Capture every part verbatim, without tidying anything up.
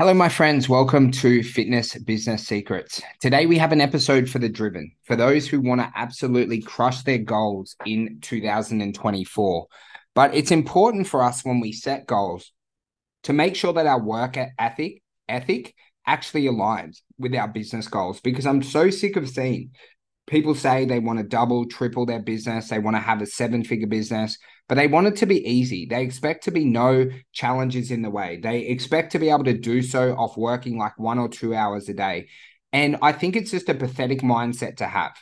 Hello, my friends. Welcome to Fitness Business Secrets. Today, we have an episode for the driven, for those who want to absolutely crush their goals in two thousand twenty-four. But it's important for us when we set goals to make sure that our work ethic, ethic actually aligns with our business goals, because I'm so sick of seeing people say they want to double, triple their business. They want to have a seven-figure business, but they want it to be easy. They expect to be no challenges in the way. They expect to be able to do so off working like one or two hours a day. And I think it's just a pathetic mindset to have,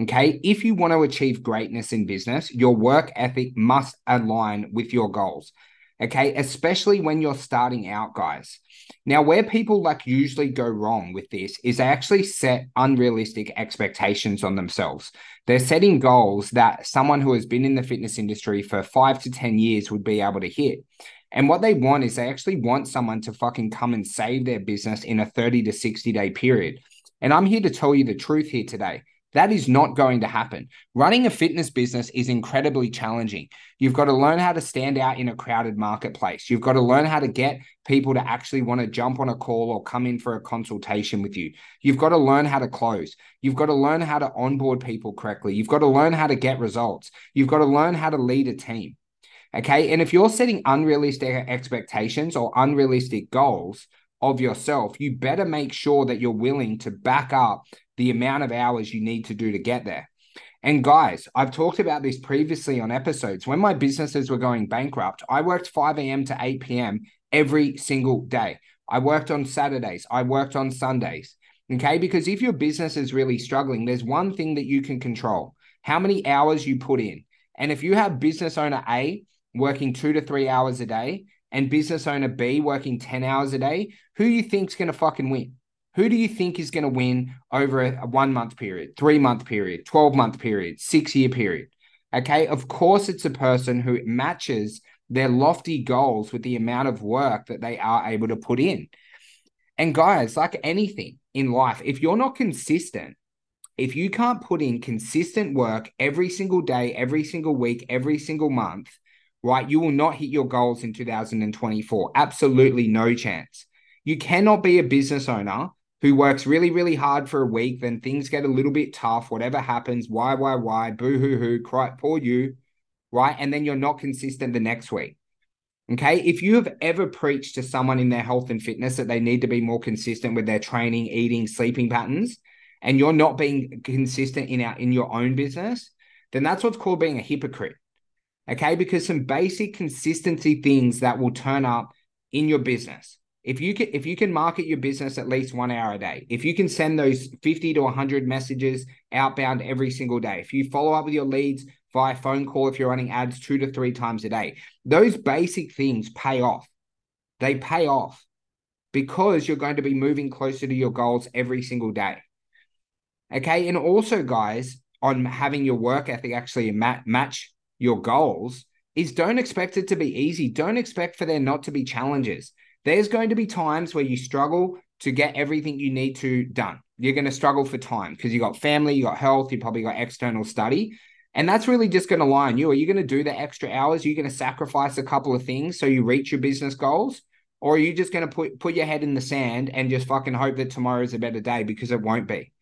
okay? If you want to achieve greatness in business, your work ethic must align with your goals, okay? Especially when you're starting out, guys. Now, where people like usually go wrong with this is they actually set unrealistic expectations on themselves. They're setting goals that someone who has been in the fitness industry for five to ten years would be able to hit. And what they want is they actually want someone to fucking come and save their business in a thirty to sixty day period. And I'm here to tell you the truth here today. That is not going to happen. Running a fitness business is incredibly challenging. You've got to learn how to stand out in a crowded marketplace. You've got to learn how to get people to actually want to jump on a call or come in for a consultation with you. You've got to learn how to close. You've got to learn how to onboard people correctly. You've got to learn how to get results. You've got to learn how to lead a team. Okay. And if you're setting unrealistic expectations or unrealistic goals of yourself, you better make sure that you're willing to back up the amount of hours you need to do to get there. And guys, I've talked about this previously on episodes. When my businesses were going bankrupt, I worked five a m to eight p m every single day. I worked on Saturdays. I worked on Sundays. Okay, because if your business is really struggling, there's one thing that you can control: how many hours you put in. And if you have business owner A working two to three hours a day and business owner B working ten hours a day, who do you think's going to fucking win? Who do you think is going to win over a one-month period, three-month period, twelve-month period, six-year period? Okay, of course it's a person who matches their lofty goals with the amount of work that they are able to put in. And guys, like anything in life, if you're not consistent, if you can't put in consistent work every single day, every single week, every single month, right, you will not hit your goals in two thousand twenty-four. Absolutely no chance. You cannot be a business owner who works really, really hard for a week, then things get a little bit tough, whatever happens, why, why, why, boo-hoo-hoo, cry, poor you, right? And then you're not consistent the next week, okay? If you have ever preached to someone in their health and fitness that they need to be more consistent with their training, eating, sleeping patterns, and you're not being consistent in, our, in your own business, then that's what's called being a hypocrite, okay? Because some basic consistency things that will turn up in your business. If you can, if you can market your business at least one hour a day, if you can send those fifty to one hundred messages outbound every single day, if you follow up with your leads via phone call, if you're running ads two to three times a day, those basic things pay off. They pay off because you're going to be moving closer to your goals every single day. Okay. And also, guys, on having your work ethic actually match your goals is don't expect it to be easy. Don't expect for there not to be challenges. There's going to be times where you struggle to get everything you need to done. You're going to struggle for time because you got family, you got health, you probably got external study. And that's really just going to lie on you. Are you going to do the extra hours? Are you going to sacrifice a couple of things so you reach your business goals? Or are you just going to put, put your head in the sand and just fucking hope that tomorrow is a better day, because it won't be?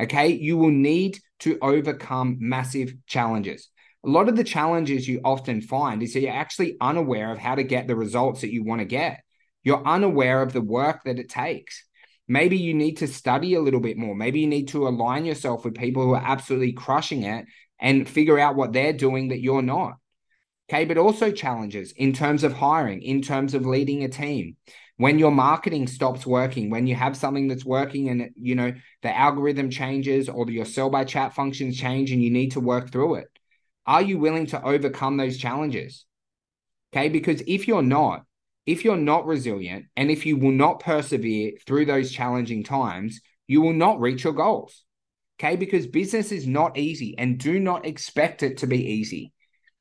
Okay. You will need to overcome massive challenges. A lot of the challenges you often find is that you're actually unaware of how to get the results that you want to get. You're unaware of the work that it takes. Maybe you need to study a little bit more. Maybe you need to align yourself with people who are absolutely crushing it and figure out what they're doing that you're not. Okay, but also challenges in terms of hiring, in terms of leading a team. When your marketing stops working, when you have something that's working and, you know, the algorithm changes or your sell by chat functions change and you need to work through it. Are you willing to overcome those challenges? Okay, because if you're not, If you're not resilient, and if you will not persevere through those challenging times, you will not reach your goals, okay? Because business is not easy, and do not expect it to be easy.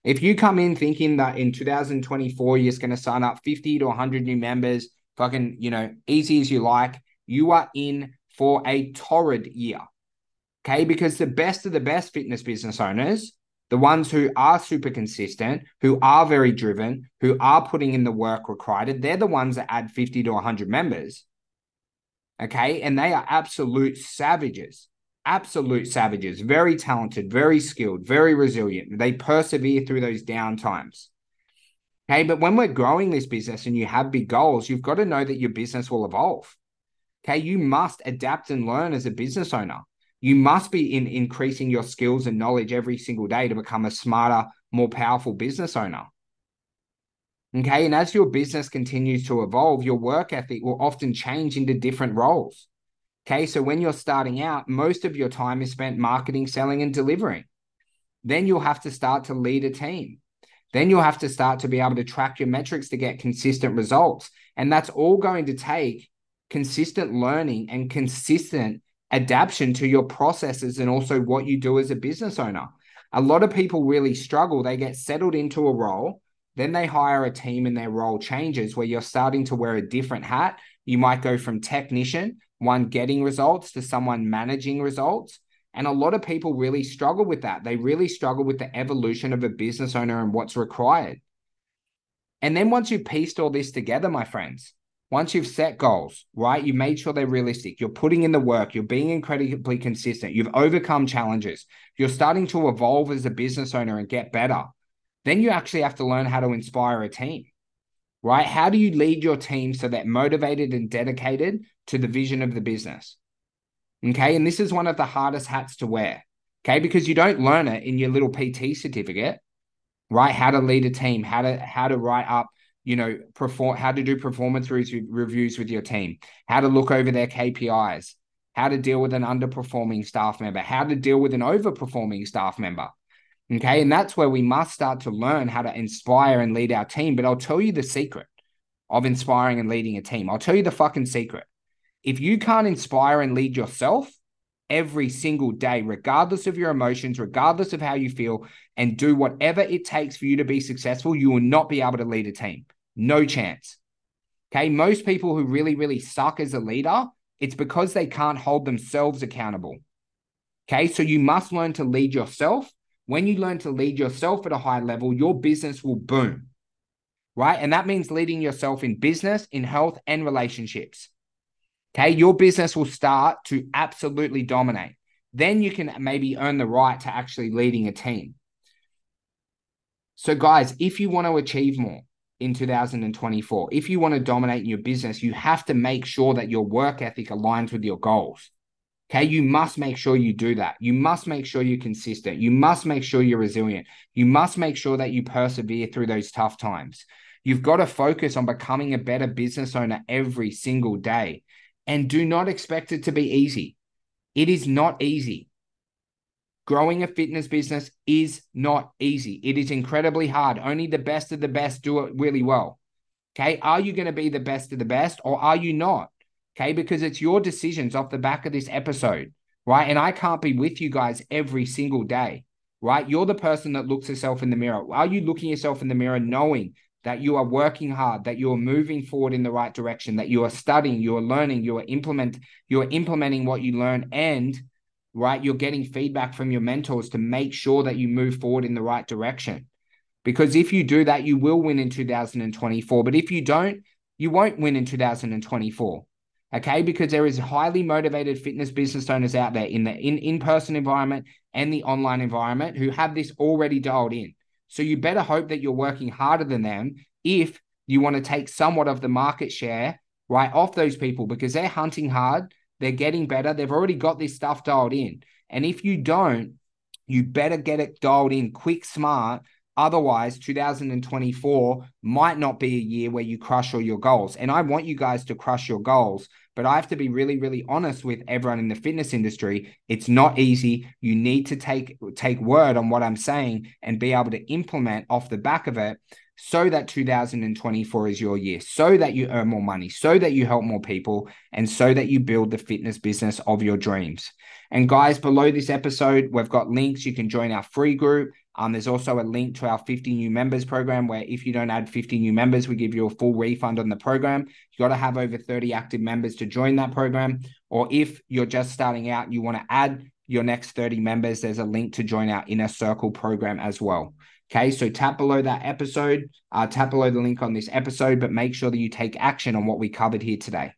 If you come in thinking that in two thousand twenty-four, you're just going to sign up fifty to one hundred new members, fucking, you know, easy as you like, you are in for a torrid year, okay? Because the best of the best fitness business owners, The ones who are super consistent, who are very driven, who are putting in the work required, they're the ones that add fifty to one hundred members. Okay. And they are absolute savages, absolute savages, very talented, very skilled, very resilient. They persevere through those down times. Okay. But when we're growing this business and you have big goals, you've got to know that your business will evolve. Okay. You must adapt and learn as a business owner. You must be in increasing your skills and knowledge every single day to become a smarter, more powerful business owner. Okay. And as your business continues to evolve, your work ethic will often change into different roles. Okay. So when you're starting out, most of your time is spent marketing, selling, and delivering. Then you'll have to start to lead a team. Then you'll have to start to be able to track your metrics to get consistent results. And that's all going to take consistent learning and consistent adaptation to your processes and also what you do as a business owner. A lot of people really struggle. They get settled into a role, then they hire a team and their role changes where you're starting to wear a different hat. You might go from technician, one getting results, to someone managing results. And a lot of people really struggle with that. They really struggle with the evolution of a business owner and what's required. And then once you've pieced all this together, my friends, once you've set goals, right, you made sure they're realistic, you're putting in the work, you're being incredibly consistent, you've overcome challenges, you're starting to evolve as a business owner and get better, then you actually have to learn how to inspire a team, right? How do you lead your team so they're motivated and dedicated to the vision of the business? Okay, and this is one of the hardest hats to wear, okay, because you don't learn it in your little P T certificate, right? How to lead a team, how to how to write up, you know, perform, how to do performance reviews with your team, how to look over their K P Is, how to deal with an underperforming staff member, how to deal with an overperforming staff member, okay? And that's where we must start to learn how to inspire and lead our team. But I'll tell you the secret of inspiring and leading a team. I'll tell you the fucking secret. If you can't inspire and lead yourself every single day, regardless of your emotions, regardless of how you feel, and do whatever it takes for you to be successful, you will not be able to lead a team. No chance. Okay. Most people who really, really suck as a leader, it's because they can't hold themselves accountable. Okay. So you must learn to lead yourself. When you learn to lead yourself at a high level, your business will boom, right? And that means leading yourself in business, in health, and relationships. Okay, your business will start to absolutely dominate. Then you can maybe earn the right to actually leading a team. So guys, if you want to achieve more in two thousand twenty-four, if you want to dominate in your business, you have to make sure that your work ethic aligns with your goals. Okay, you must make sure you do that. You must make sure you're consistent. You must make sure you're resilient. You must make sure that you persevere through those tough times. You've got to focus on becoming a better business owner every single day. And do not expect it to be easy. It is not easy. Growing a fitness business is not easy. It is incredibly hard. Only the best of the best do it really well. Okay. Are you going to be the best of the best or are you not? Okay. Because it's your decisions off the back of this episode, right? And I can't be with you guys every single day, right? You're the person that looks yourself in the mirror. Are you looking yourself in the mirror knowing that you are working hard, that you're moving forward in the right direction, that you are studying, you're learning, you're implement, you're implementing what you learn, and right, you're getting feedback from your mentors to make sure that you move forward in the right direction. Because if you do that, you will win in two thousand twenty-four. But if you don't, you won't win in two thousand twenty-four. Okay, because there is highly motivated fitness business owners out there in the in, in-person environment and the online environment who have this already dialed in. So you better hope that you're working harder than them if you want to take somewhat of the market share right off those people, because they're hunting hard, they're getting better, they've already got this stuff dialed in. And if you don't, you better get it dialed in quick, smart. Otherwise, two thousand twenty-four might not be a year where you crush all your goals. And I want you guys to crush your goals, but I have to be really, really honest with everyone in the fitness industry. It's not easy. You need to take, take word on what I'm saying and be able to implement off the back of it so that two thousand twenty-four is your year, so that you earn more money, so that you help more people, and so that you build the fitness business of your dreams. And guys, below this episode, we've got links. You can join our free group. Um, there's also a link to our fifty new members program where if you don't add fifty new members, we give you a full refund on the program. You got to have over thirty active members to join that program. Or if you're just starting out, and you want to add your next thirty members, there's a link to join our Inner Circle program as well. Okay, so tap below that episode, uh, tap below the link on this episode, but make sure that you take action on what we covered here today.